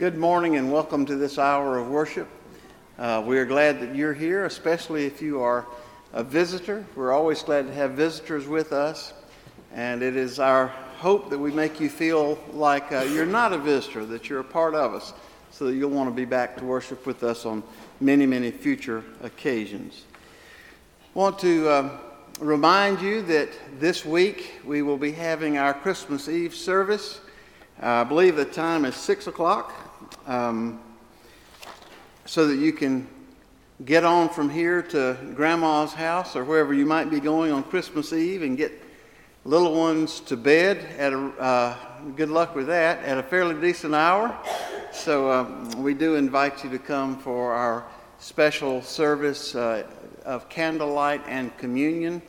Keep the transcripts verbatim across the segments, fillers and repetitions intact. Good morning and welcome to this hour of worship. Uh, we are glad that you're here, especially if you are a visitor. We're always glad to have visitors with us, and it is our hope that we make you feel like uh, you're not a visitor, that you're a part of us, so that you'll want to be back to worship with us on many, many future occasions. I want to uh, remind you that this week we will be having our Christmas Eve service. I believe the time is six o'clock. Um, so that you can get on from here to Grandma's house or wherever you might be going on Christmas Eve and get little ones to bed. At a, uh, good luck with that, at a fairly decent hour. So um, we do invite you to come for our special service uh, of candlelight and communion.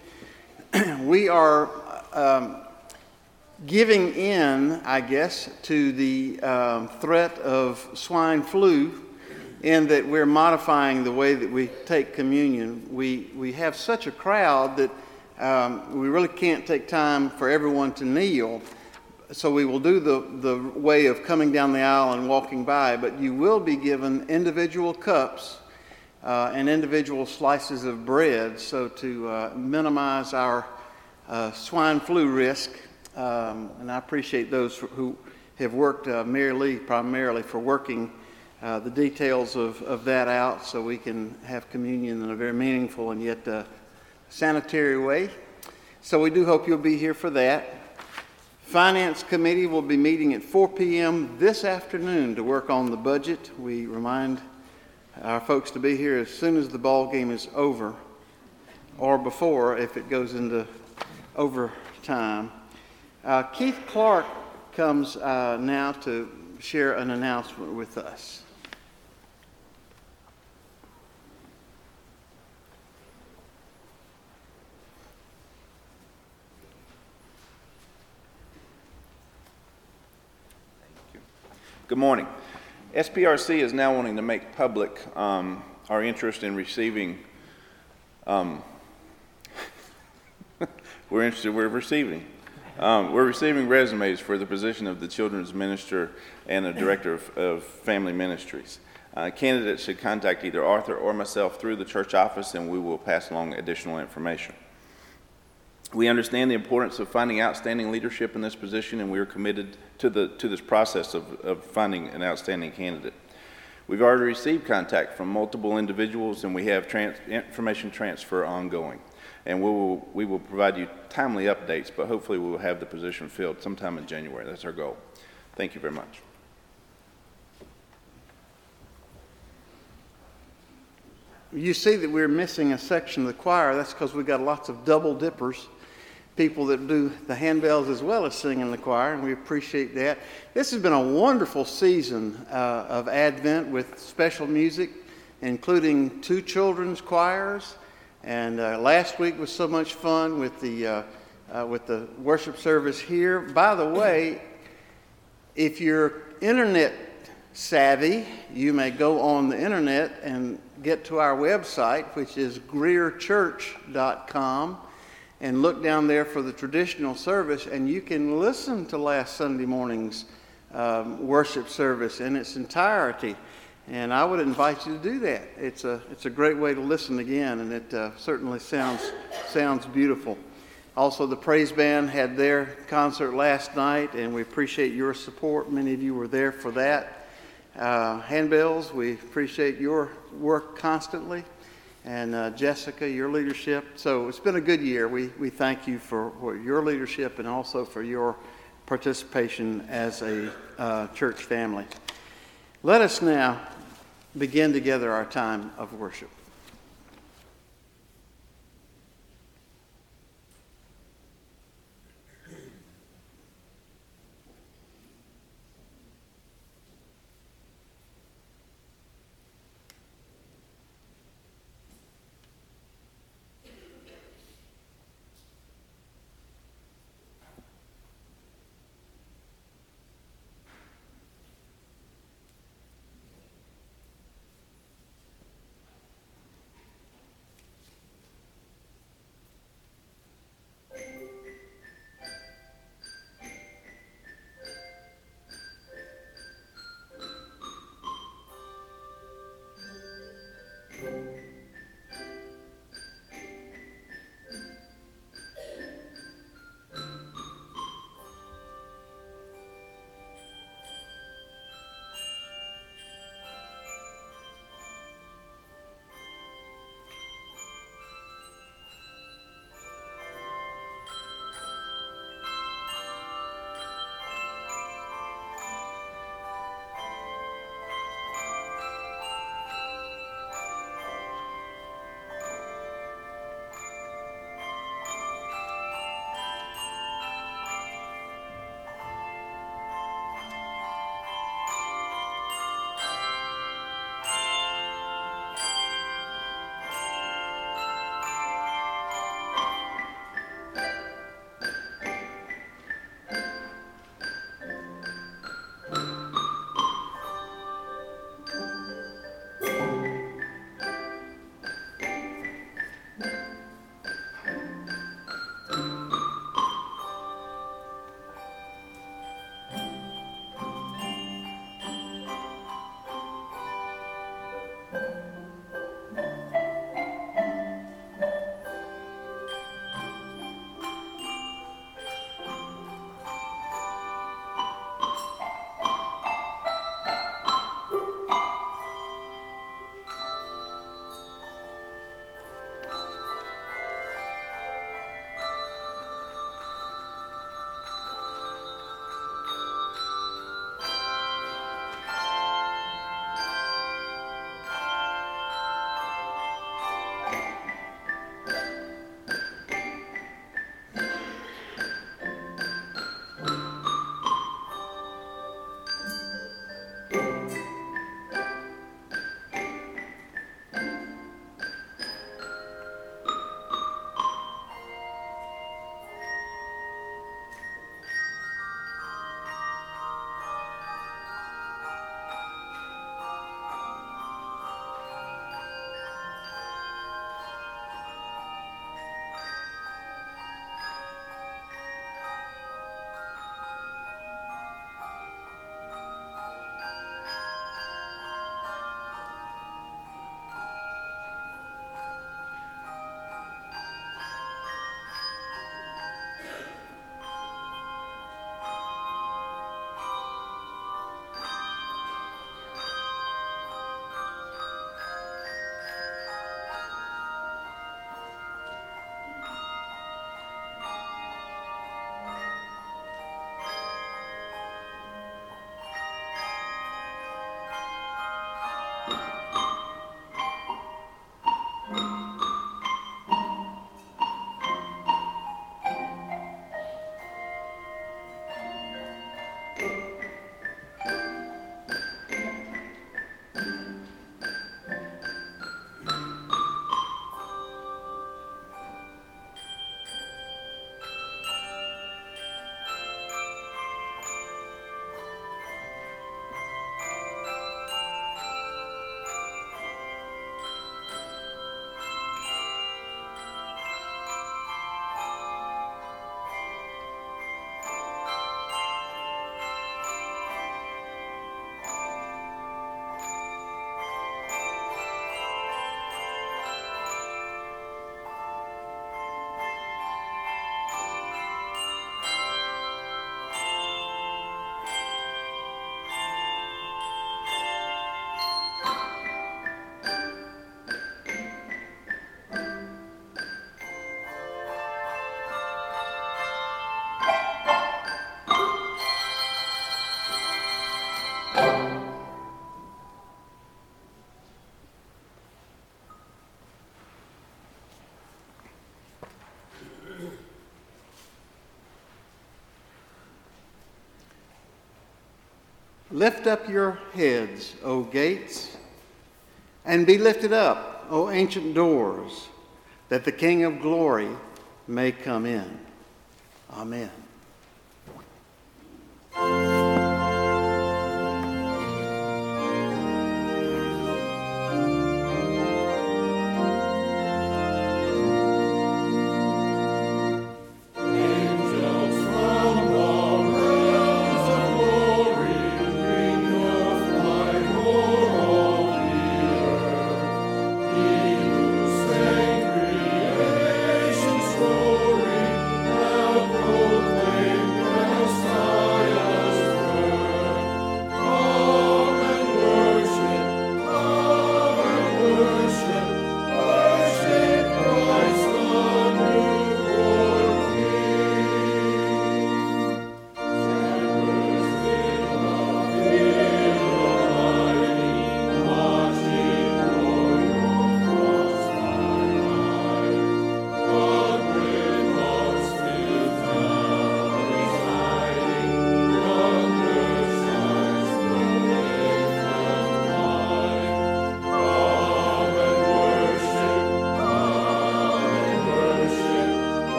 We are um, giving in, I guess, to the um, threat of swine flu, in that we're modifying the way that we take communion. We we have such a crowd that um, we really can't take time for everyone to kneel. So we will do the, the way of coming down the aisle and walking by, but you will be given individual cups uh, and individual slices of bread, so to uh, minimize our uh, swine flu risk. Um, and I appreciate those who have worked, uh, Mary Lee primarily, for working uh, the details of, of that out so we can have communion in a very meaningful and yet uh, sanitary way. So we do hope you'll be here for that. Finance Committee will be meeting at four p.m. this afternoon to work on the budget. We remind our folks to be here as soon as the ball game is over, or before if it goes into overtime. Uh, Keith Clark comes uh, now to share an announcement with us. Thank you. Good morning. S P R C is now wanting to make public um, our interest in receiving. Um, we're interested. We're receiving. Um, we're receiving resumes for the position of the children's minister and the director of, of family ministries. Uh, candidates should contact either Arthur or myself through the church office, and we will pass along additional information. We understand the importance of finding outstanding leadership in this position, and we are committed to the to this process of, of finding an outstanding candidate. We've already received contact from multiple individuals, and we have trans- information transfer ongoing. And we will we will provide you timely updates, but hopefully we will have the position filled sometime in January. That's our goal. Thank you very much. You see that we're missing a section of the choir. That's because we've got lots of double dippers, people that do the handbells as well as sing in the choir, and we appreciate that. This has been a wonderful season uh, of Advent with special music, including two children's choirs. And uh, last week was so much fun with the uh, uh, with the worship service here. By the way, if you're internet savvy, you may go on the internet and get to our website, which is Greer Church dot com, and look down there for the traditional service, and you can listen to last Sunday morning's um, worship service in its entirety. And I would invite you to do that. It's a it's a great way to listen again, and it uh, certainly sounds sounds beautiful. Also, the praise band had their concert last night, and we appreciate your support. Many of you were there for that. Uh, handbells, we appreciate your work constantly, and uh, Jessica, your leadership. So it's been a good year. We we thank you for, for your leadership and also for your participation as a uh, church family. Let us now begin together our time of worship. Lift up your heads, O gates, and be lifted up, O ancient doors, that the King of glory may come in. Amen.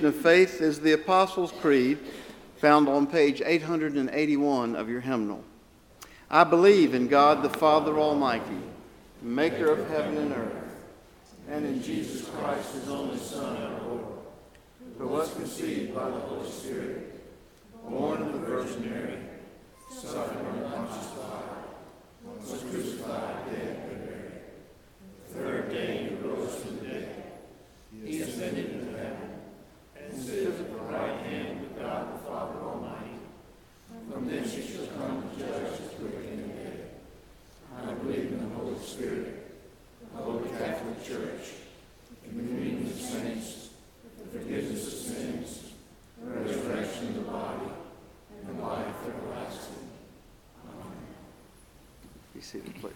Of faith is the Apostles' Creed, found on page eight hundred eighty-one of your hymnal. I believe in God the Father Almighty, maker of heaven and earth, and in Jesus Christ, his only Son, our Lord, who was conceived by the Holy Spirit, born of the Virgin Mary, suffered under Pontius Pilate, was crucified, dead, and buried. The third day he rose from the dead. He ascended into heaven, and sits at the right hand of God the Father Almighty. From thence he shall come to judge the quick and the dead. I believe in the Holy Spirit, the Holy Catholic Church, the communion of saints, the forgiveness of sins, the resurrection of the body, and the life everlasting. Amen. Be seated, please.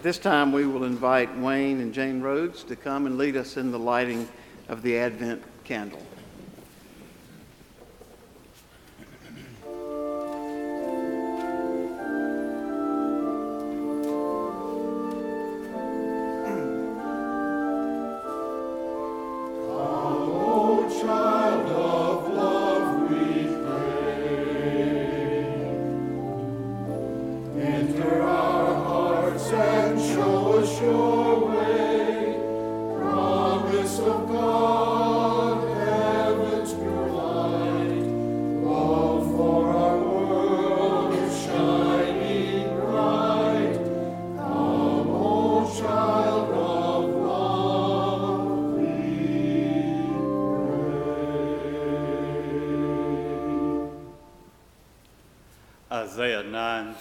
At this time, we will invite Wayne and Jane Rhodes to come and lead us in the lighting of the Advent candle. Isaiah nine,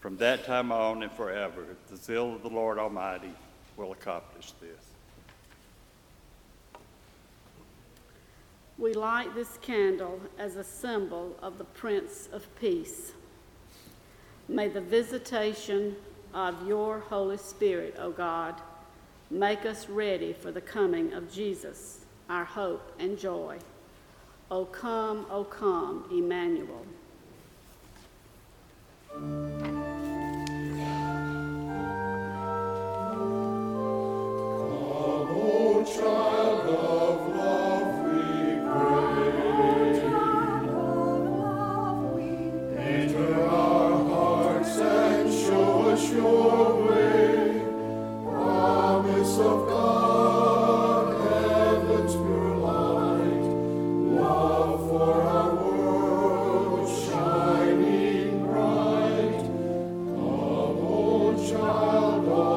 From that time on and forever, the zeal of the Lord Almighty will accomplish this. We light this candle as a symbol of the Prince of Peace. May the visitation of your Holy Spirit, O God, make us ready for the coming of Jesus, our hope and joy. O come, O come, Emmanuel. Child of love, we pray. Enter our hearts and show us your way. Promise of God, heaven's pure light. Love for our world, shining bright. Come, O child of love.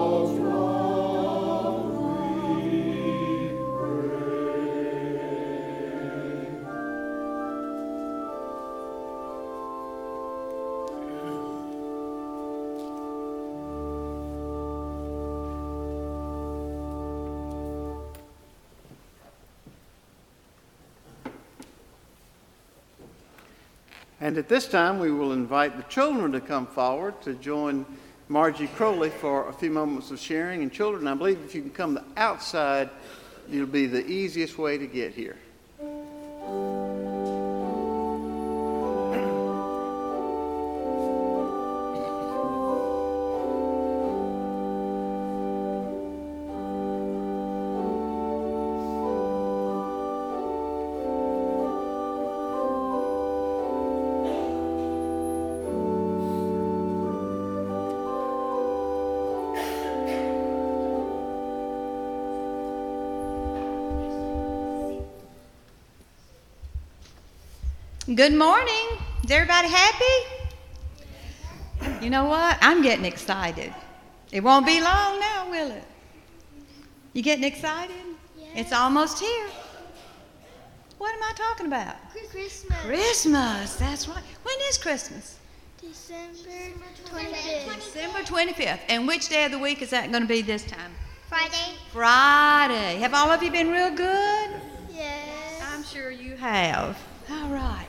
And at this time, we will invite the children to come forward to join Margie Crowley for a few moments of sharing. And children, I believe if you can come outside, it'll be the easiest way to get here. Good morning. Is everybody happy? You know what? I'm getting excited. It won't be long now, will it? You getting excited? Yes. It's almost here. What am I talking about? Christmas. Christmas. That's right. When is Christmas? December twenty-fifth. December twenty-fifth. And which day of the week is that going to be this time? Friday. Friday. Have all of you been real good? Yes. I'm sure you have. All right.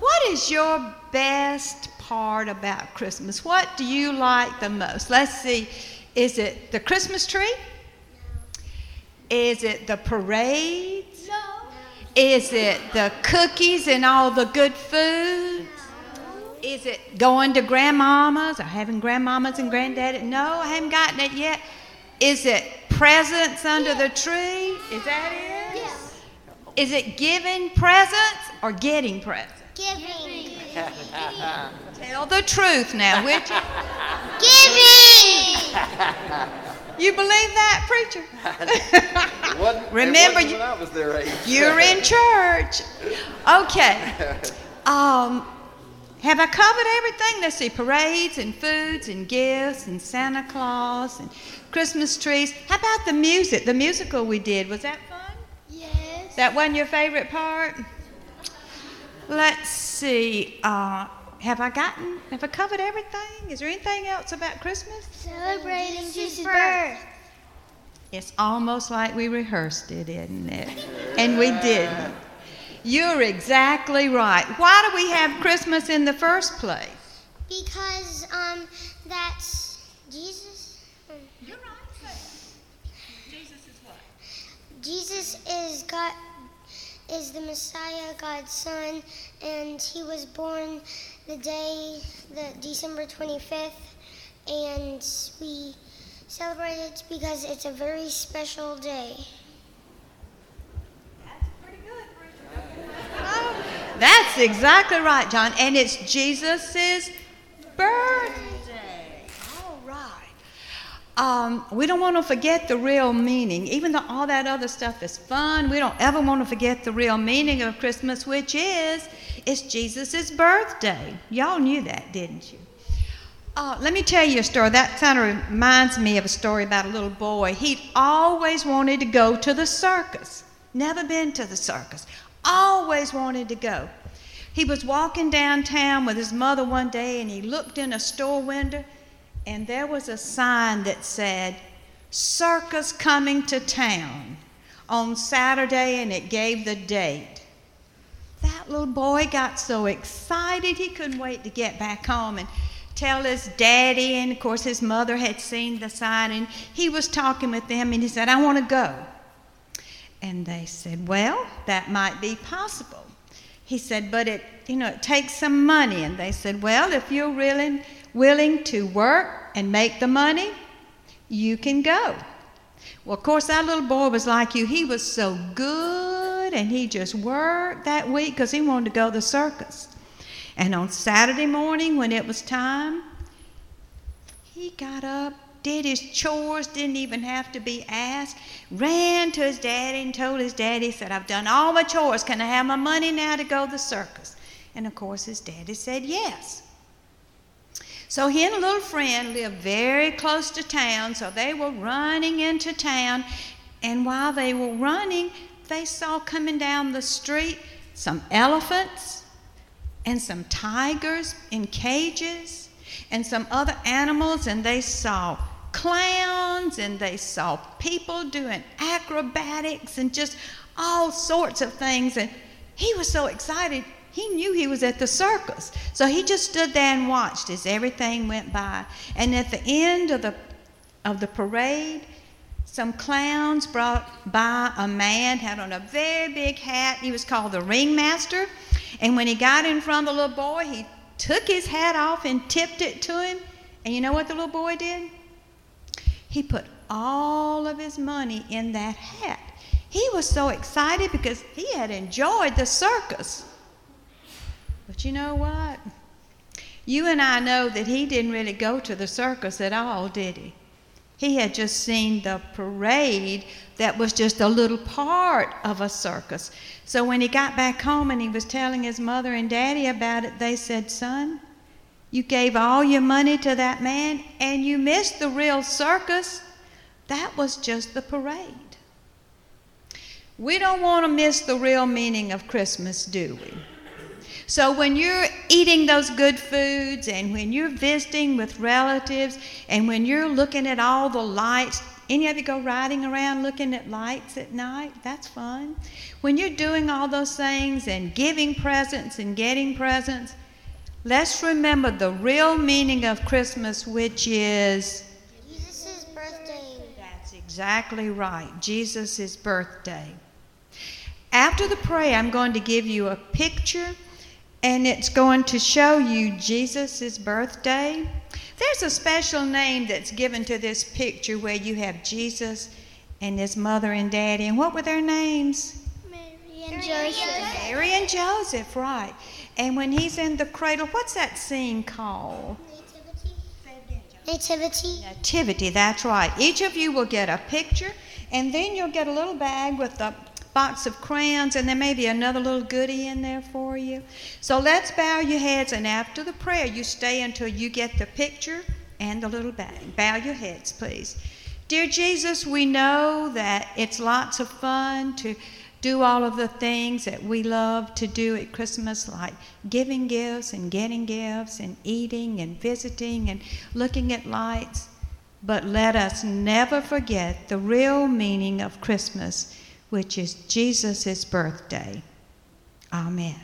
What is your best part about Christmas? What do you like the most? Let's see. Is it the Christmas tree? No. Is it the parades? No. Is it the cookies and all the good food? No. Is it going to grandmamas or having grandmamas and granddaddy? No, I haven't gotten it yet. Is it presents under yeah. the tree? Is that it? Yes. Yeah. Is it giving presents or getting presents? Giving. Tell the truth now, would you? Giving. You believe that, preacher? What, Remember, you, when I was their age. You're in church. Okay. Um, Have I covered everything? Let's see, parades and foods and gifts and Santa Claus and Christmas trees. How about the music, the musical we did? Was that fun? Yes. That wasn't your favorite part? Let's see, uh, have I gotten, have I covered everything? Is there anything else about Christmas? Celebrating Jesus' birth. It's almost like we rehearsed it, isn't it? And we didn't. You're exactly right. Why do we have Christmas in the first place? Because um, that's Jesus. You're right. Jesus is what? Jesus is God, is the Messiah, God's Son, and He was born the day, the December twenty-fifth, and we celebrate it because it's a very special day. That's exactly right, John. And it's Jesus' birthday. All right. Um, we don't want to forget the real meaning. Even though all that other stuff is fun, we don't ever want to forget the real meaning of Christmas, which is it's Jesus' birthday. Y'all knew that, didn't you? Uh, let me tell you a story. That kind of reminds me of a story about a little boy. He'd always wanted to go to the circus. Never been to the circus. Always wanted to go. He was walking downtown with his mother one day, and he looked in a store window, and there was a sign that said, "Circus coming to town on Saturday," and it gave the date. That little boy got so excited he couldn't wait to get back home and tell his daddy, and of course his mother had seen the sign, and he was talking with them, and he said, "I want to go." And they said, "Well, that might be possible." He said, "But it, you know, it takes some money." And they said, "Well, if you're really willing to work and make the money, you can go." Well, of course, that little boy was like you. He was so good, and he just worked that week because he wanted to go to the circus. And on Saturday morning, when it was time, he got up, did his chores, didn't even have to be asked, ran to his daddy and told his daddy, said, "I've done all my chores. Can I have my money now to go to the circus?" And, of course, his daddy said yes. So he and a little friend lived very close to town, so they were running into town. And while they were running, they saw coming down the street some elephants and some tigers in cages and some other animals, and they saw clowns, and they saw people doing acrobatics and just all sorts of things. And he was so excited, he knew he was at the circus. So he just stood there and watched as everything went by. And at the end of the of the parade, some clowns brought by a man, had on a very big hat. He was called the ringmaster. And when he got in front of the little boy, he took his hat off and tipped it to him. And you know what the little boy did? He put all of his money in that hat. He was so excited because he had enjoyed the circus. But you know what? You and I know that he didn't really go to the circus at all, did he? He had just seen the parade that was just a little part of a circus. So when he got back home and he was telling his mother and daddy about it, they said, "Son, you gave all your money to that man and you missed the real circus. That was just the parade." We don't want to miss the real meaning of Christmas, do we? So when you're eating those good foods, and when you're visiting with relatives, and when you're looking at all the lights, any of you go riding around looking at lights at night? That's fun. When you're doing all those things and giving presents and getting presents, let's remember the real meaning of Christmas, which is Jesus' birthday. That's exactly right, Jesus' birthday. After the prayer, I'm going to give you a picture, and it's going to show you Jesus' birthday. There's a special name that's given to this picture where you have Jesus and his mother and daddy. And what were their names? Mary and Joseph. Mary and Joseph, right. And when he's in the cradle, what's that scene called? Nativity. Nativity. Nativity, that's right. Each of you will get a picture, and then you'll get a little bag with a box of crayons, and there may be another little goodie in there for you. So let's bow your heads, and after the prayer, you stay until you get the picture and the little bag. Bow your heads, please. Dear Jesus, we know that it's lots of fun to do all of the things that we love to do at Christmas, like giving gifts and getting gifts and eating and visiting and looking at lights. But let us never forget the real meaning of Christmas, which is Jesus' birthday. Amen.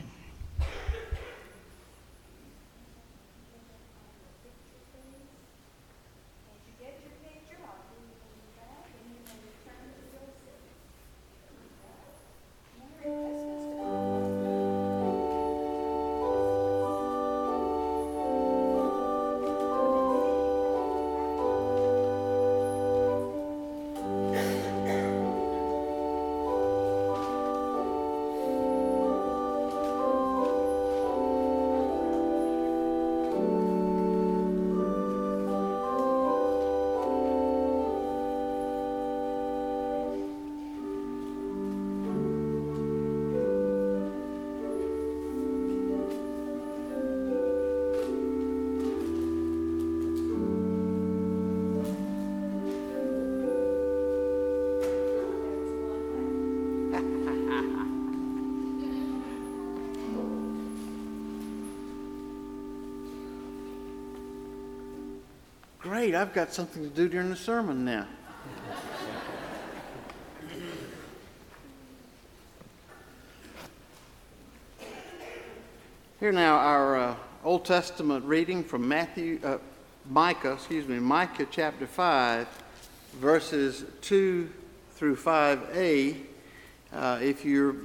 Great, I've got something to do during the sermon now. Here now, our uh, Old Testament reading from Matthew, uh, Micah, excuse me, Micah chapter five, verses two through five a. Uh, if you're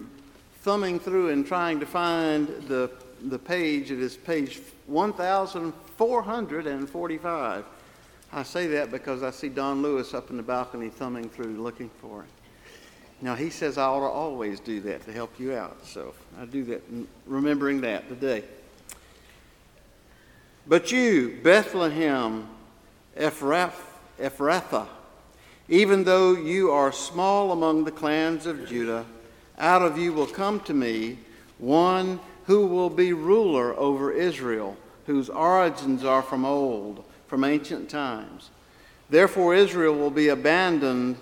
thumbing through and trying to find the the page, it is page one thousand four hundred forty-five. I say that because I see Don Lewis up in the balcony thumbing through looking for it. Now, he says I ought to always do that to help you out, so I do that, remembering that today. But you, Bethlehem, Ephrath, Ephrathah, even though you are small among the clans of Judah, out of you will come to me one who will be ruler over Israel, whose origins are from old, from ancient times. Therefore Israel will be abandoned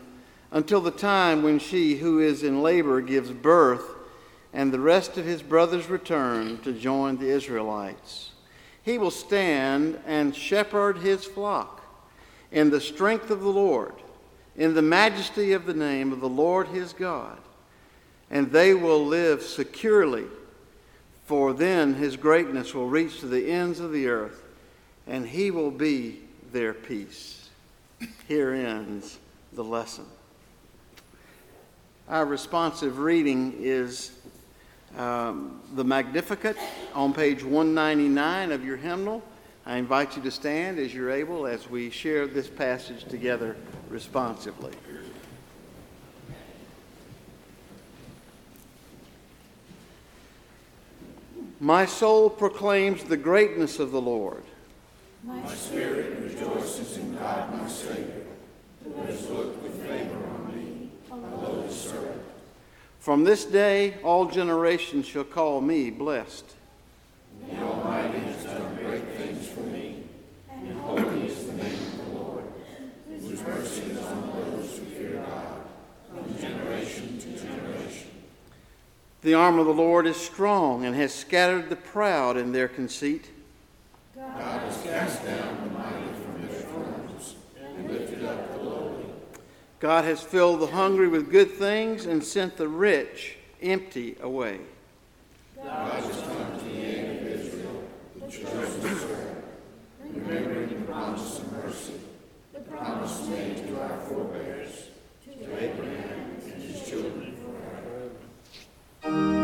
until the time when she who is in labor gives birth, and the rest of his brothers return to join the Israelites. He will stand and shepherd his flock in the strength of the Lord, in the majesty of the name of the Lord his God, and they will live securely, for then his greatness will reach to the ends of the earth, and he will be their peace. Here ends the lesson. Our responsive reading is um, the Magnificat on page one ninety-nine of your hymnal. I invite you to stand as you're able as we share this passage together responsively. My soul proclaims the greatness of the Lord. My spirit rejoices in God my Savior, who has looked with favor on me, a lowly servant. From this day all generations shall call me blessed. The Almighty has done great things for me, and holy is the name of the Lord, whose mercy is on those who fear God, from generation to generation. The arm of the Lord is strong and has scattered the proud in their conceit. God has cast down the mighty from their thrones and lifted up the lowly. God has filled the hungry with good things and sent the rich empty away. God has come to the aid of Israel, the chosen servant, remembering the promise of mercy, the promise made to our forebears, to Abraham and his children forever. Oh,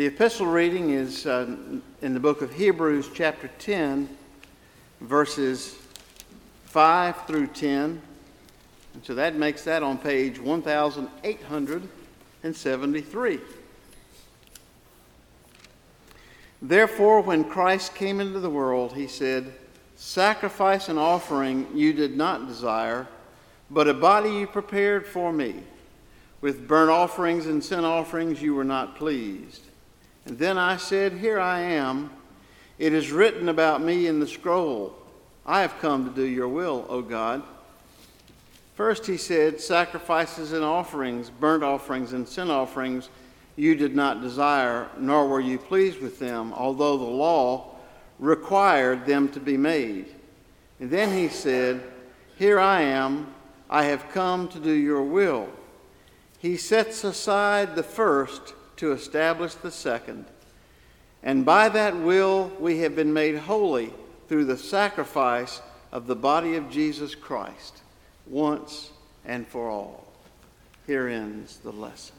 The epistle reading is uh, in the book of Hebrews, chapter ten, verses five through ten. And so that makes that on page one thousand eight hundred seventy-three. Therefore, when Christ came into the world, he said, "Sacrifice and offering you did not desire, but a body you prepared for me. With burnt offerings and sin offerings you were not pleased. And then I said, Here I am. It is written about me in the scroll. I have come to do your will, O God." First he said, "Sacrifices and offerings, burnt offerings and sin offerings, you did not desire, nor were you pleased with them, although the law required them to be made." And then he said, "Here I am. I have come to do your will." He sets aside the first to establish the second. And by that will we have been made holy through the sacrifice of the body of Jesus Christ, once and for all. Here ends the lesson.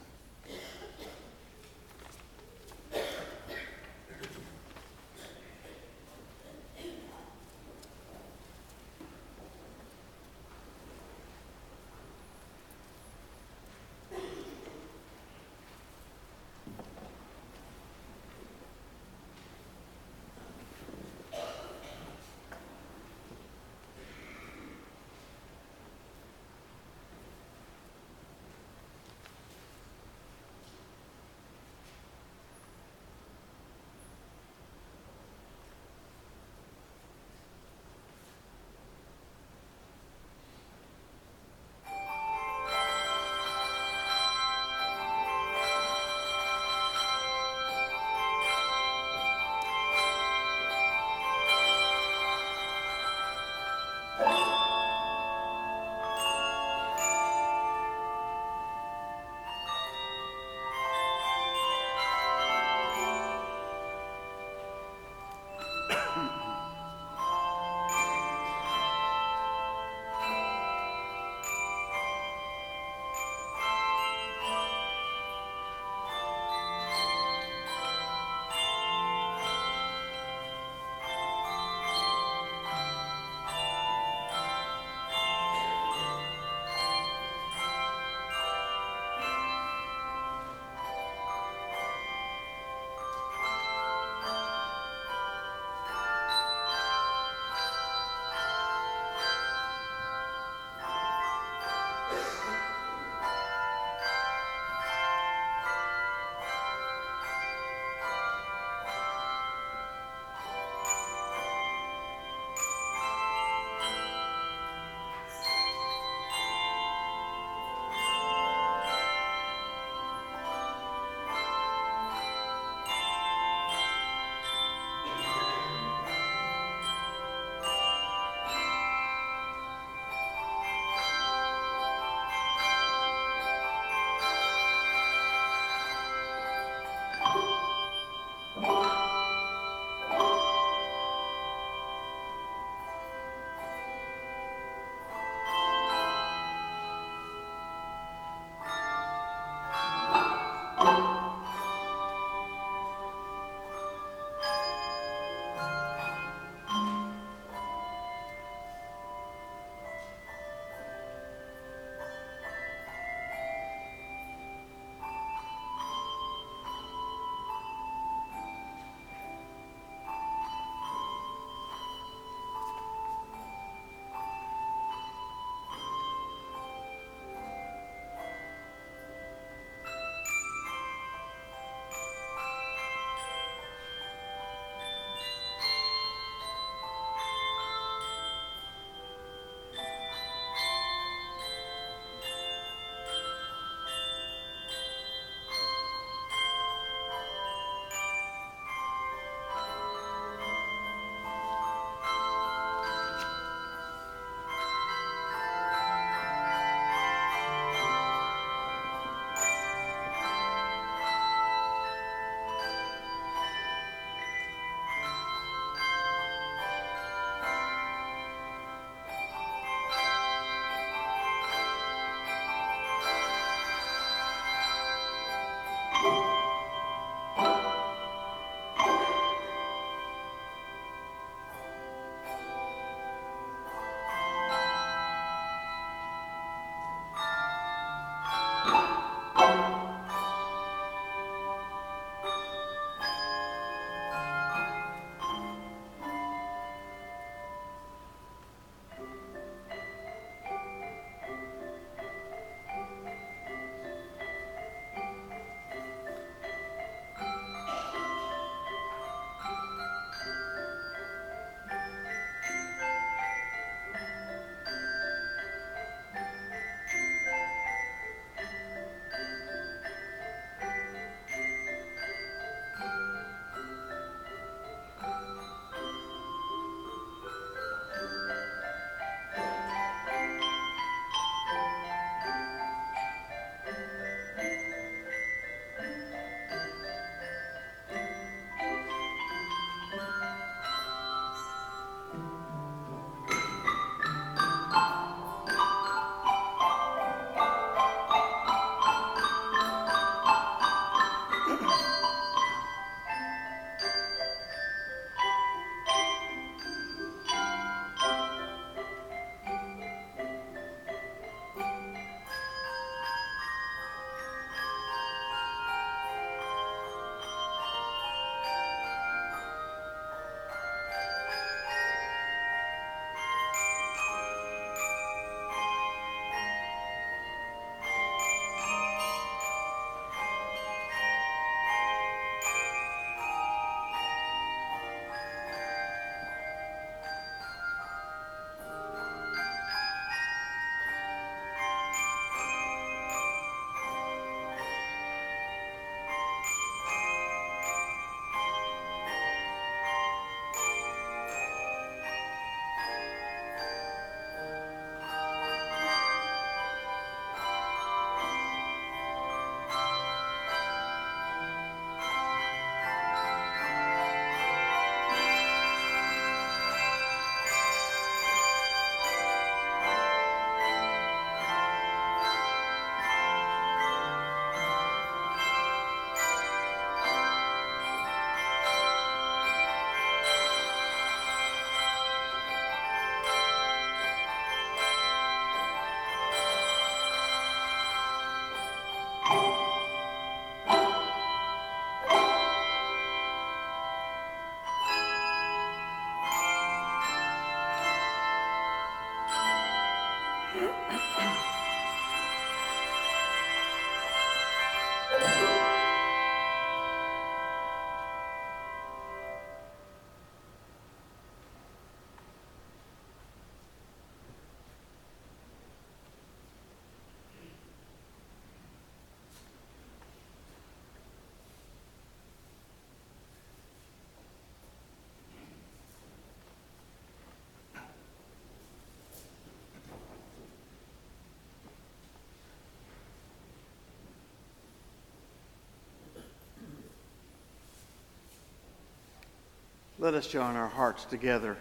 Let us join our hearts together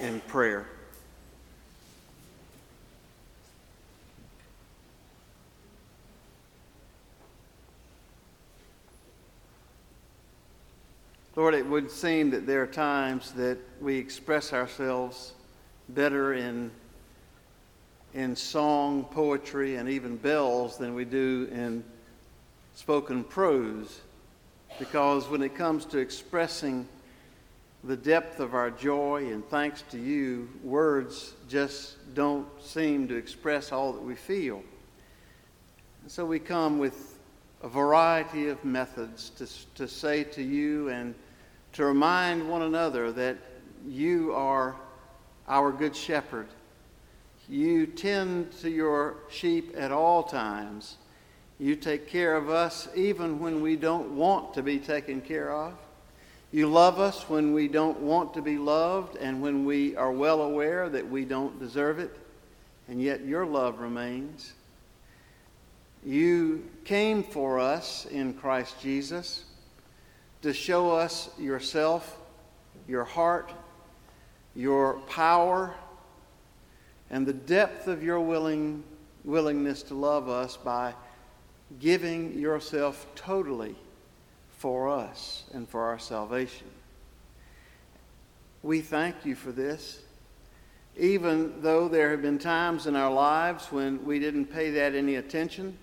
in prayer. Lord, it would seem that there are times that we express ourselves better in, in song, poetry, and even bells than we do in spoken prose, because when it comes to expressing the depth of our joy and thanks to you, words just don't seem to express all that we feel. And so we come with a variety of methods to, to say to you and to remind one another that you are our good shepherd. You tend to your sheep at all times. You take care of us even when we don't want to be taken care of. You love us when we don't want to be loved and when we are well aware that we don't deserve it, and yet your love remains. You came for us in Christ Jesus to show us yourself, your heart, your power, and the depth of your willing willingness to love us by giving yourself totally for us and for our salvation. We thank you for this, even though there have been times in our lives when we didn't pay that any attention,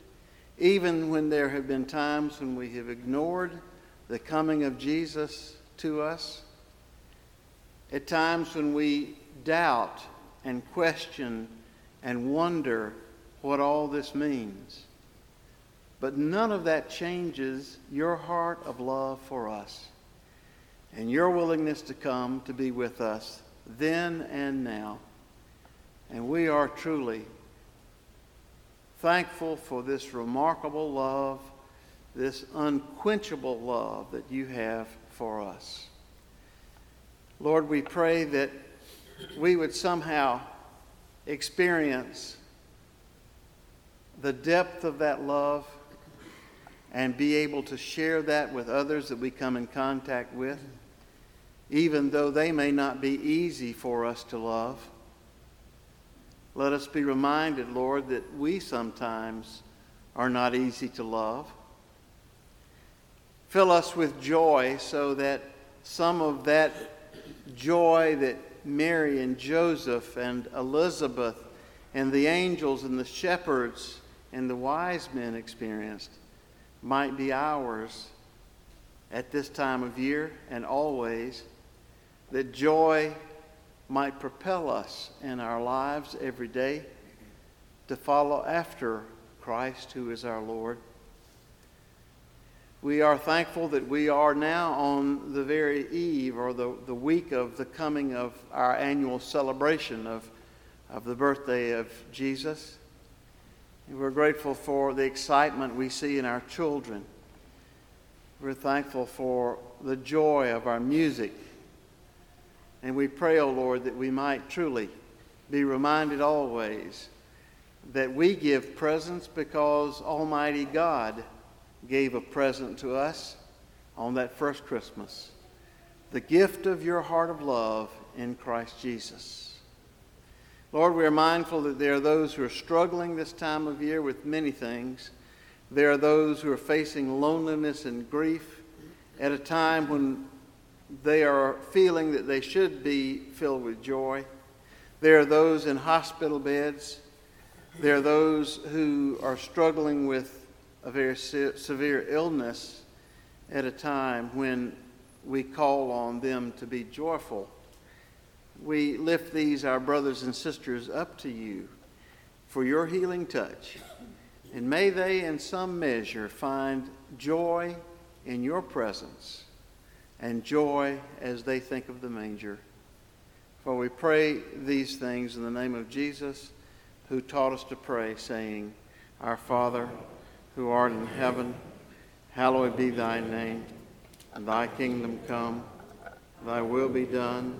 Even when there have been times when we have ignored the coming of Jesus to us, at times when we doubt and question and wonder what all this means. But none of that changes your heart of love for us and your willingness to come to be with us then and now. And we are truly thankful for this remarkable love, this unquenchable love that you have for us. Lord, we pray that we would somehow experience the depth of that love and be able to share that with others that we come in contact with, even though they may not be easy for us to love. Let us be reminded, Lord, that we sometimes are not easy to love. Fill us with joy so that some of that joy that Mary and Joseph and Elizabeth and the angels and the shepherds and the wise men experienced might be ours at this time of year and always, that joy might propel us in our lives every day to follow after Christ, who is our Lord. We are thankful that we are now on the very eve or the, the week of the coming of our annual celebration of of the birthday of Jesus. And we're grateful for the excitement we see in our children. We're thankful for the joy of our music. And we pray, O Lord, that we might truly be reminded always that we give presents because Almighty God gave a present to us on that first Christmas, the gift of your heart of love in Christ Jesus. Lord, we are mindful that there are those who are struggling this time of year with many things. There are those who are facing loneliness and grief at a time when they are feeling that they should be filled with joy. There are those in hospital beds. There are those who are struggling with a very se- severe illness at a time when we call on them to be joyful. We lift these, our brothers and sisters, up to you for your healing touch. And may they, in some measure, find joy in your presence and joy as they think of the manger. For we pray these things in the name of Jesus, who taught us to pray, saying, Our Father, who art in heaven, hallowed be thy name. Thy kingdom come, thy will be done,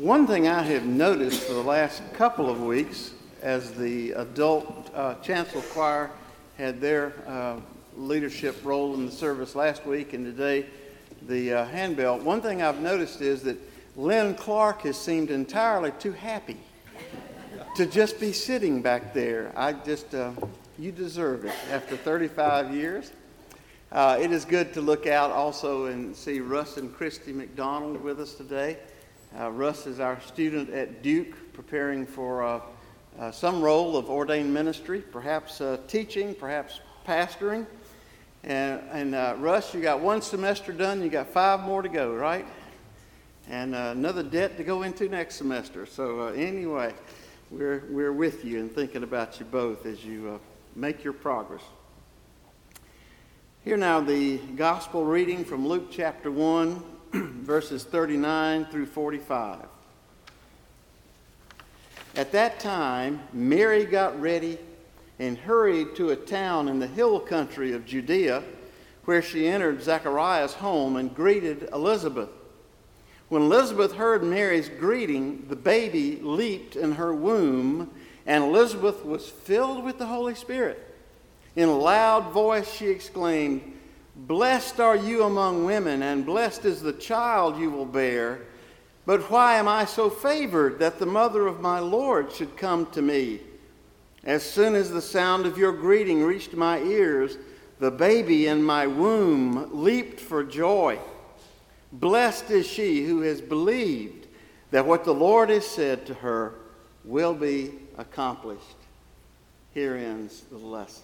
One thing I have noticed for the last couple of weeks, as the adult uh, chancel choir had their uh, leadership role in the service last week and today the uh, handbell, one thing I've noticed is that Lynn Clark has seemed entirely too happy to just be sitting back there. I just, uh, you deserve it after thirty-five years. Uh, it is good to look out also and see Russ and Christy McDonald with us today. Uh, Russ is our student at Duke, preparing for uh, uh, some role of ordained ministry, perhaps uh, teaching, perhaps pastoring. And, and uh, Russ, you got one semester done, you got five more to go, right? And uh, another debt to go into next semester. So uh, anyway, we're, we're with you and thinking about you both as you uh, make your progress. Hear now the gospel reading from Luke chapter one, verses thirty-nine through forty-five. At that time, Mary got ready and hurried to a town in the hill country of Judea, where she entered Zechariah's home and greeted Elizabeth. When Elizabeth heard Mary's greeting, the baby leaped in her womb, and Elizabeth was filled with the Holy Spirit. In a loud voice she exclaimed, "Blessed are you among women, and blessed is the child you will bear. But why am I so favored that the mother of my Lord should come to me? As soon as the sound of your greeting reached my ears, the baby in my womb leaped for joy. Blessed is she who has believed that what the Lord has said to her will be accomplished." Here ends the lesson.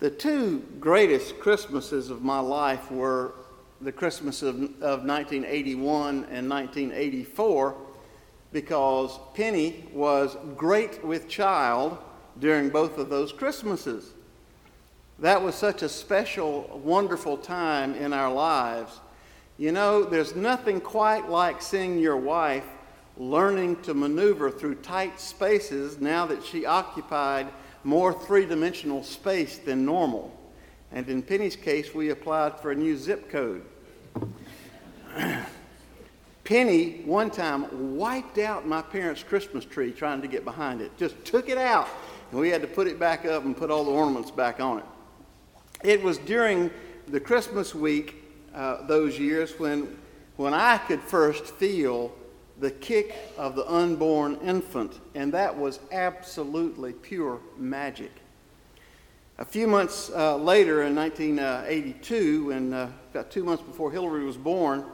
The two greatest Christmases of my life were the Christmas of, of nineteen eighty-one and nineteen eighty-four, because Penny was great with child during both of those Christmases. That was such a special, wonderful time in our lives. You know, there's nothing quite like seeing your wife learning to maneuver through tight spaces now that she occupied more three-dimensional space than normal. And in Penny's case, we applied for a new zip code. Penny, one time, wiped out my parents' Christmas tree trying to get behind it. Just took it out, and we had to put it back up and put all the ornaments back on it. It was during the Christmas week uh, those years when, when I could first feel the kick of the unborn infant, and that was absolutely pure magic. A few months uh, later in nineteen eighty-two, when, uh, about two months before Hillary was born,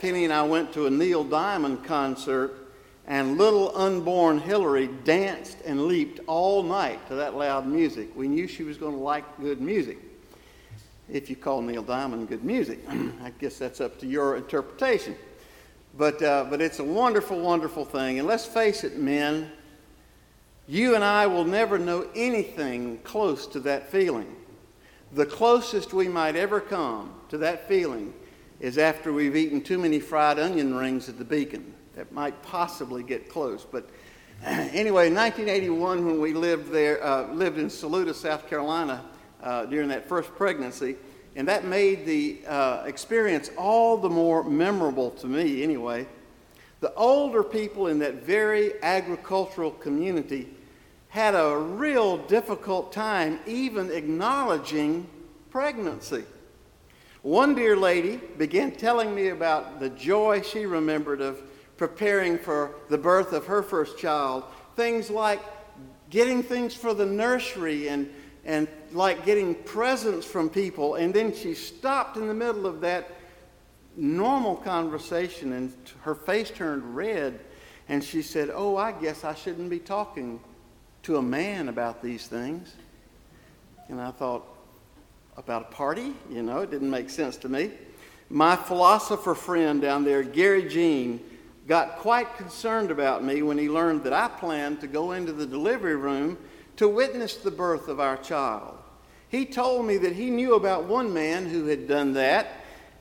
Penny and I went to a Neil Diamond concert, and little unborn Hillary danced and leaped all night to that loud music. We knew she was going to like good music, if you call Neil Diamond good music. I guess that's up to your interpretation. But uh, but it's a wonderful, wonderful thing. And let's face it, men, you and I will never know anything close to that feeling. The closest we might ever come to that feeling is after we've eaten too many fried onion rings at the Beacon. That might possibly get close. But anyway, in nineteen eighty-one, when we lived there, uh, lived in Saluda, South Carolina, uh, during that first pregnancy, and that made the uh, experience all the more memorable to me anyway. The older people in that very agricultural community had a real difficult time even acknowledging pregnancy. One dear lady began telling me about the joy she remembered of preparing for the birth of her first child. Things like getting things for the nursery and and like getting presents from people. And then she stopped in the middle of that normal conversation, and her face turned red, and she said, "Oh, I guess I shouldn't be talking to a man about these things." And I thought, about a party? You know, it didn't make sense to me. My philosopher friend down there, Gary Jean, got quite concerned about me when he learned that I planned to go into the delivery room to witness the birth of our child. He told me that he knew about one man who had done that,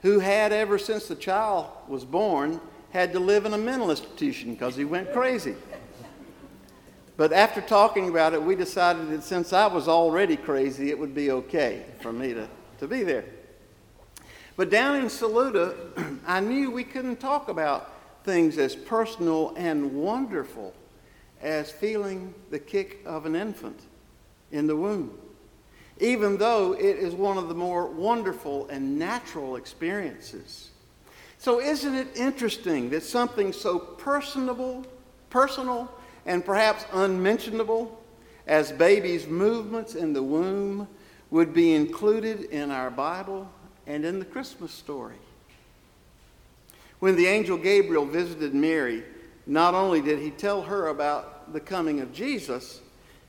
who had, ever since the child was born, had to live in a mental institution because he went crazy. But after talking about it, we decided that since I was already crazy, it would be okay for me to, to be there. But down in Saluda, I knew we couldn't talk about things as personal and wonderful as feeling the kick of an infant in the womb, even though it is one of the more wonderful and natural experiences. So isn't it interesting that something so personable, personal and perhaps unmentionable as babies' movements in the womb would be included in our Bible and in the Christmas story? When the angel Gabriel visited Mary, not only did he tell her about the coming of Jesus,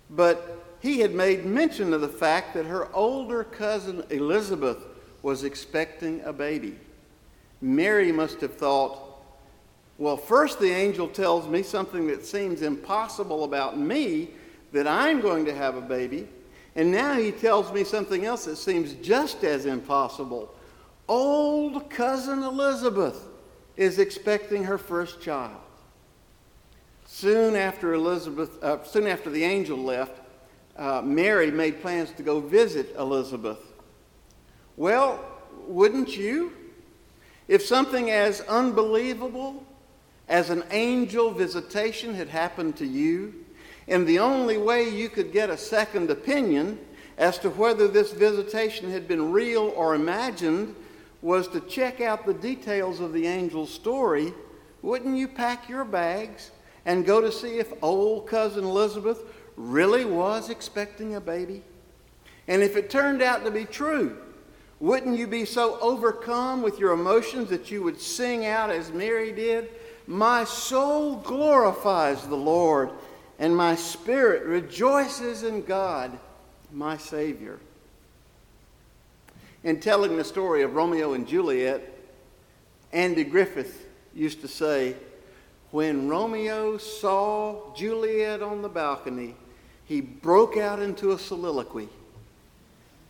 but he had made mention of the fact that her older cousin Elizabeth was expecting a baby. Mary must have thought, well, first the angel tells me something that seems impossible about me, that I'm going to have a baby, and now he tells me something else that seems just as impossible. Old cousin Elizabeth is expecting her first child. Soon after Elizabeth, uh, soon after the angel left, uh, Mary made plans to go visit Elizabeth. Well, wouldn't you? If something as unbelievable as an angel visitation had happened to you, and the only way you could get a second opinion as to whether this visitation had been real or imagined was to check out the details of the angel's story, wouldn't you pack your bags and go to see if old cousin Elizabeth really was expecting a baby? And if it turned out to be true, wouldn't you be so overcome with your emotions that you would sing out as Mary did, "My soul glorifies the Lord, and my spirit rejoices in God, my Savior"? In telling the story of Romeo and Juliet, Andy Griffith used to say, "When Romeo saw Juliet on the balcony, he broke out into a soliloquy."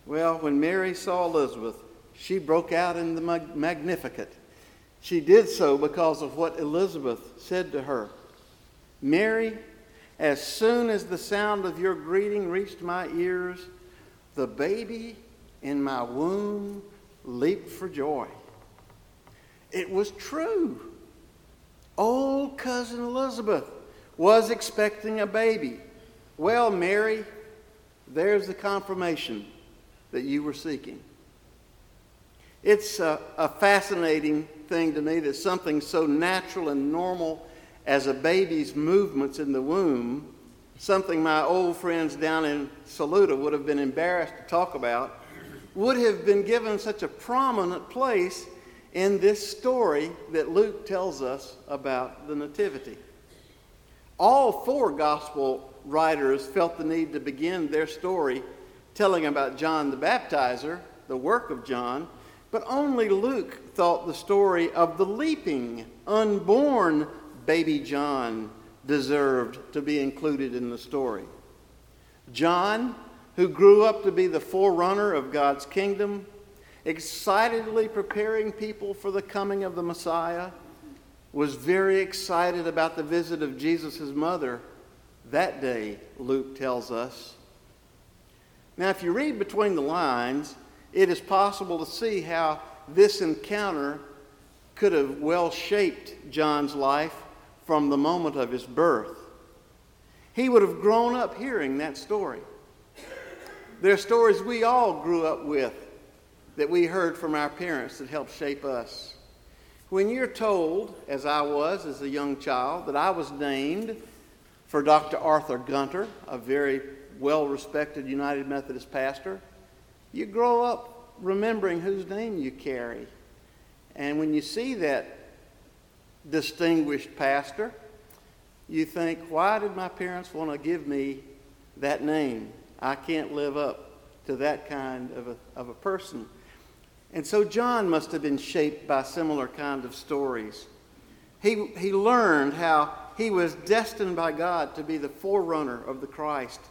Well, when Mary saw Elizabeth, she broke out in the Magnificat. She did so because of what Elizabeth said to her. "Mary, as soon as the sound of your greeting reached my ears, the baby in my womb leaped for joy." It was true. Old cousin Elizabeth was expecting a baby. Well, Mary, there's the confirmation that you were seeking. It's a, a fascinating thing to me that something so natural and normal as a baby's movements in the womb, something my old friends down in Saluda would have been embarrassed to talk about, would have been given such a prominent place in this story that Luke tells us about the Nativity. All four gospel writers felt the need to begin their story telling about John the Baptizer, the work of John, but only Luke thought the story of the leaping, unborn baby John deserved to be included in the story. John, who grew up to be the forerunner of God's kingdom, excitedly preparing people for the coming of the Messiah, was very excited about the visit of Jesus' mother that day, Luke tells us. Now, if you read between the lines, it is possible to see how this encounter could have well shaped John's life from the moment of his birth. He would have grown up hearing that story. There are stories we all grew up with that we heard from our parents that helped shape us. When you're told, as I was as a young child, that I was named for Doctor Arthur Gunter, a very well-respected United Methodist pastor, you grow up remembering whose name you carry. And when you see that distinguished pastor, you think, why did my parents want to give me that name? I can't live up to that kind of a, of a person. And so John must have been shaped by similar kind of stories. He, he learned how he was destined by God to be the forerunner of the Christ,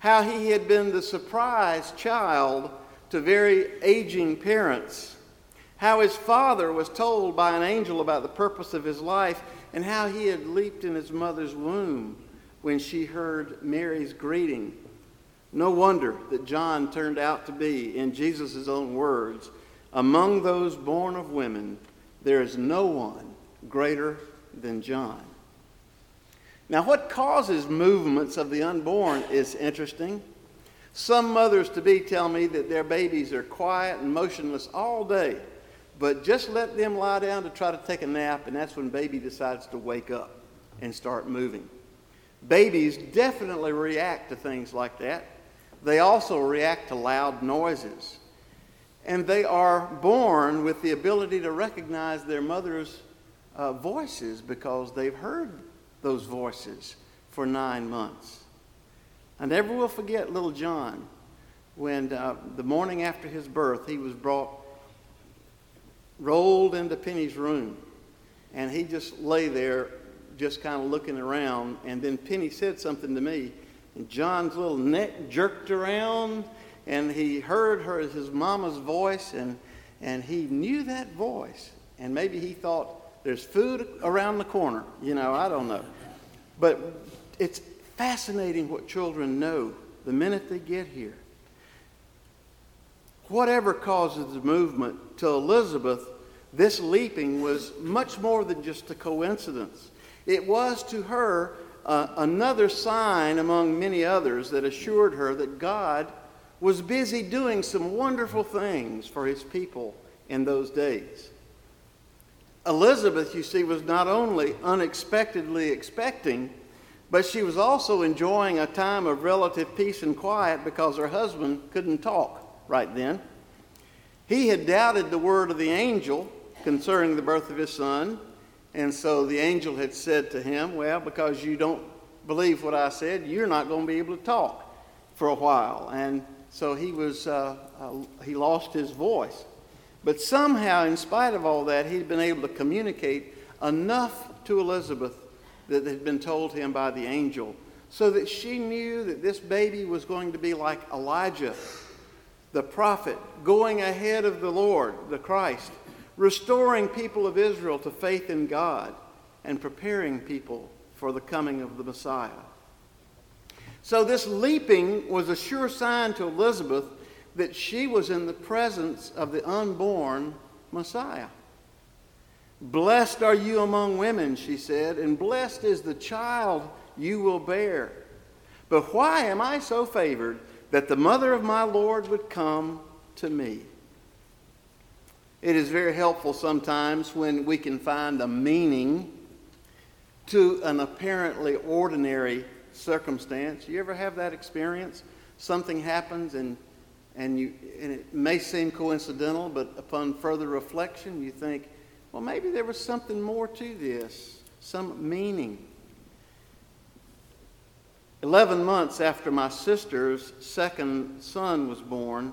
how he had been the surprise child to very aging parents, how his father was told by an angel about the purpose of his life, and how he had leaped in his mother's womb when she heard Mary's greeting. No wonder that John turned out to be, in Jesus' own words, among those born of women, There is no one greater than John. Now, what causes movements of the unborn is interesting. Some mothers-to-be tell me that their babies are quiet and motionless all day, but just let them lie down to try to take a nap, and that's when baby decides to wake up and start moving. Babies definitely react to things like that. They also react to loud noises. And they are born with the ability to recognize their mother's uh, voices because they've heard those voices for nine months. I never will forget little John when uh, the morning after his birth, he was brought, rolled into Penny's room, and he just lay there just kind of looking around, and then Penny said something to me, and John's little neck jerked around, and he heard her, his mama's voice, and, and he knew that voice, and maybe he thought, there's food around the corner, you know, I don't know. But it's fascinating what children know the minute they get here. Whatever causes the movement, to Elizabeth, this leaping was much more than just a coincidence. It was to her uh, another sign among many others that assured her that God was busy doing some wonderful things for his people in those days. Elizabeth, you see, was not only unexpectedly expecting, but she was also enjoying a time of relative peace and quiet because her husband couldn't talk right then. He had doubted the word of the angel concerning the birth of his son. And so the angel had said to him, well, because you don't believe what I said, you're not going to be able to talk for a while. And so he was, uh, uh, he lost his voice. But somehow, in spite of all that, he'd been able to communicate enough to Elizabeth that had been told him by the angel, so that she knew that this baby was going to be like Elijah, the prophet, going ahead of the Lord, the Christ, restoring people of Israel to faith in God and preparing people for the coming of the Messiah. So this leaping was a sure sign to Elizabeth that she was in the presence of the unborn Messiah. Blessed are you among women, she said, and blessed is the child you will bear. But why am I so favored that the mother of my Lord would come to me? It is very helpful sometimes when we can find a meaning to an apparently ordinary circumstance. You ever have that experience? Something happens and and you and it may seem coincidental, but upon further reflection, you think, well, maybe there was something more to this, some meaning. Eleven months after my sister's second son was born,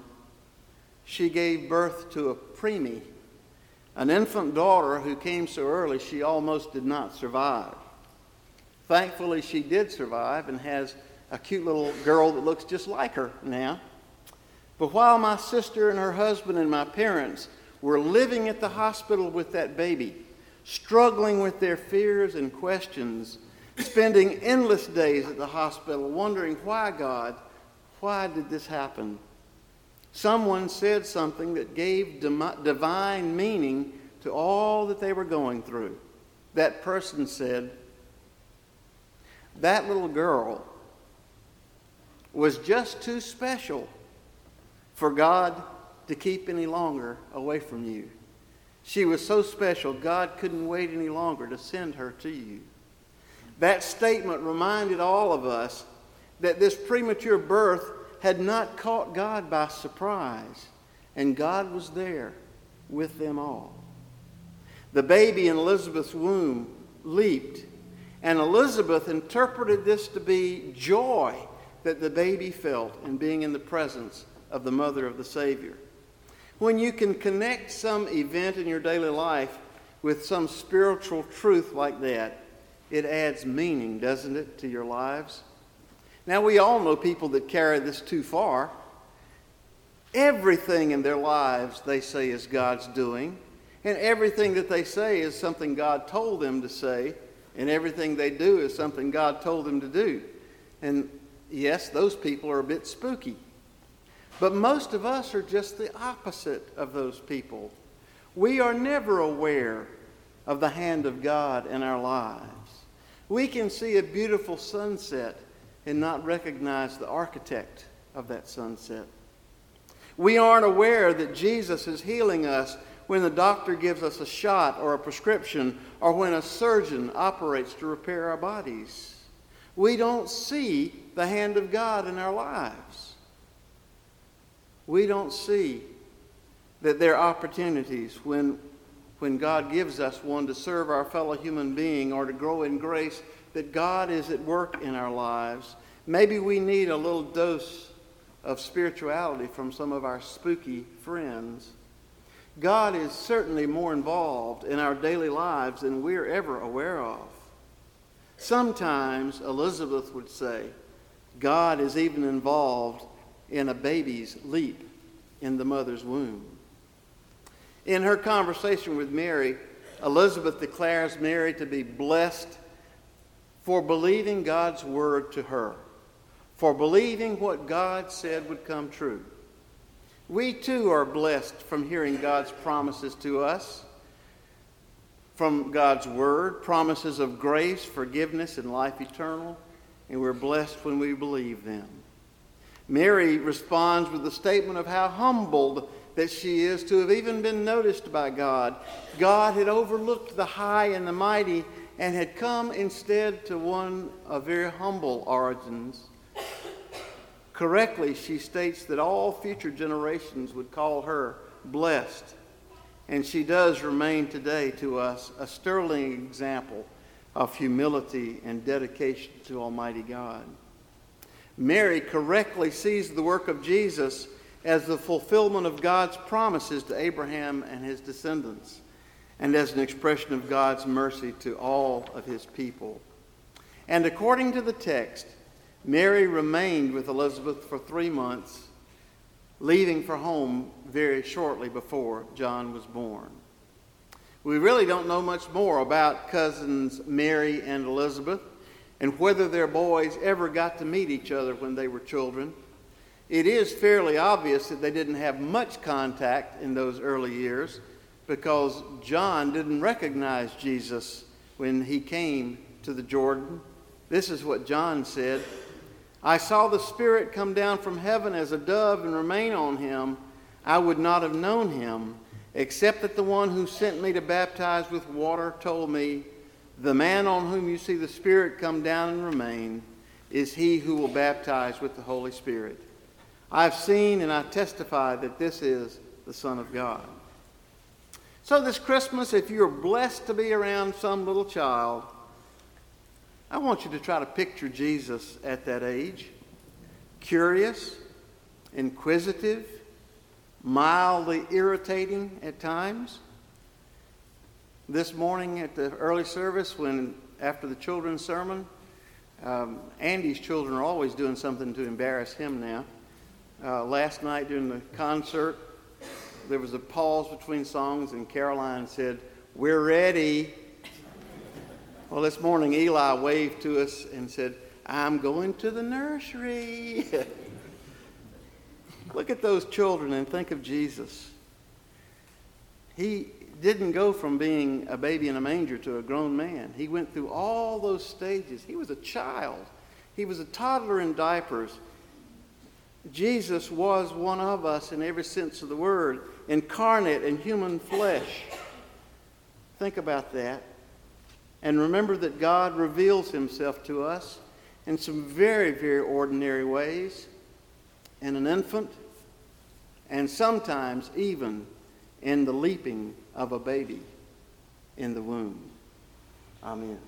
she gave birth to a preemie, an infant daughter who came so early she almost did not survive. Thankfully, she did survive and has a cute little girl that looks just like her now. But while my sister and her husband and my parents were living at the hospital with that baby, struggling with their fears and questions, spending endless days at the hospital, wondering why, God, why did this happen? Someone said something that gave divine meaning to all that they were going through. That person said, that little girl was just too special for God to keep any longer away from you. She was so special, God couldn't wait any longer to send her to you. That statement reminded all of us that this premature birth had not caught God by surprise, and God was there with them all. The baby in Elizabeth's womb leaped, and Elizabeth interpreted this to be joy that the baby felt in being in the presence of the mother of the Savior. When you can connect some event in your daily life with some spiritual truth like that, it adds meaning, doesn't it, to your lives? Now, we all know people that carry this too far. Everything in their lives they say is God's doing, and everything that they say is something God told them to say, and everything they do is something God told them to do. And yes, those people are a bit spooky. But most of us are just the opposite of those people. We are never aware of the hand of God in our lives. We can see a beautiful sunset and not recognize the architect of that sunset. We aren't aware that Jesus is healing us when the doctor gives us a shot or a prescription, or when a surgeon operates to repair our bodies. We don't see the hand of God in our lives. We don't see that there are opportunities when, when God gives us one to serve our fellow human being or to grow in grace, that God is at work in our lives. Maybe we need a little dose of spirituality from some of our spooky friends. God is certainly more involved in our daily lives than we're ever aware of. Sometimes, Elizabeth would say, God is even involved in a baby's leap in the mother's womb. In her conversation with Mary, Elizabeth declares Mary to be blessed for believing God's word to her, for believing what God said would come true. We too are blessed from hearing God's promises to us, from God's word, promises of grace, forgiveness, and life eternal, and we're blessed when we believe them. Mary responds with the statement of how humbled that she is to have even been noticed by God. God had overlooked the high and the mighty and had come instead to one of very humble origins. Correctly, she states that all future generations would call her blessed, and she does remain today to us a sterling example of humility and dedication to Almighty God. Mary correctly sees the work of Jesus as the fulfillment of God's promises to Abraham and his descendants, and as an expression of God's mercy to all of his people. And according to the text, Mary remained with Elizabeth for three months, leaving for home very shortly before John was born. We really don't know much more about cousins Mary and Elizabeth and whether their boys ever got to meet each other when they were children. It is fairly obvious that they didn't have much contact in those early years because John didn't recognize Jesus when he came to the Jordan. This is what John said: "I saw the Spirit come down from heaven as a dove and remain on him. I would not have known him, except that the one who sent me to baptize with water told me, 'The man on whom you see the Spirit come down and remain is he who will baptize with the Holy Spirit. I've seen and I testify that this is the Son of God.'" So this Christmas, if you're blessed to be around some little child, I want you to try to picture Jesus at that age: curious, inquisitive, mildly irritating at times. This morning at the early service, when after the children's sermon, um, Andy's children are always doing something to embarrass him now. Uh, last night during the concert, there was a pause between songs, and Caroline said, "We're ready." Well, this morning, Eli waved to us and said, "I'm going to the nursery." Look at those children and think of Jesus. He didn't go from being a baby in a manger to a grown man. He went through all those stages. He was a child. He was a toddler in diapers. Jesus was one of us in every sense of the word, incarnate in human flesh. Think about that. And remember that God reveals himself to us in some very, very ordinary ways, in an infant, and sometimes even in the leaping of a baby in the womb. Amen.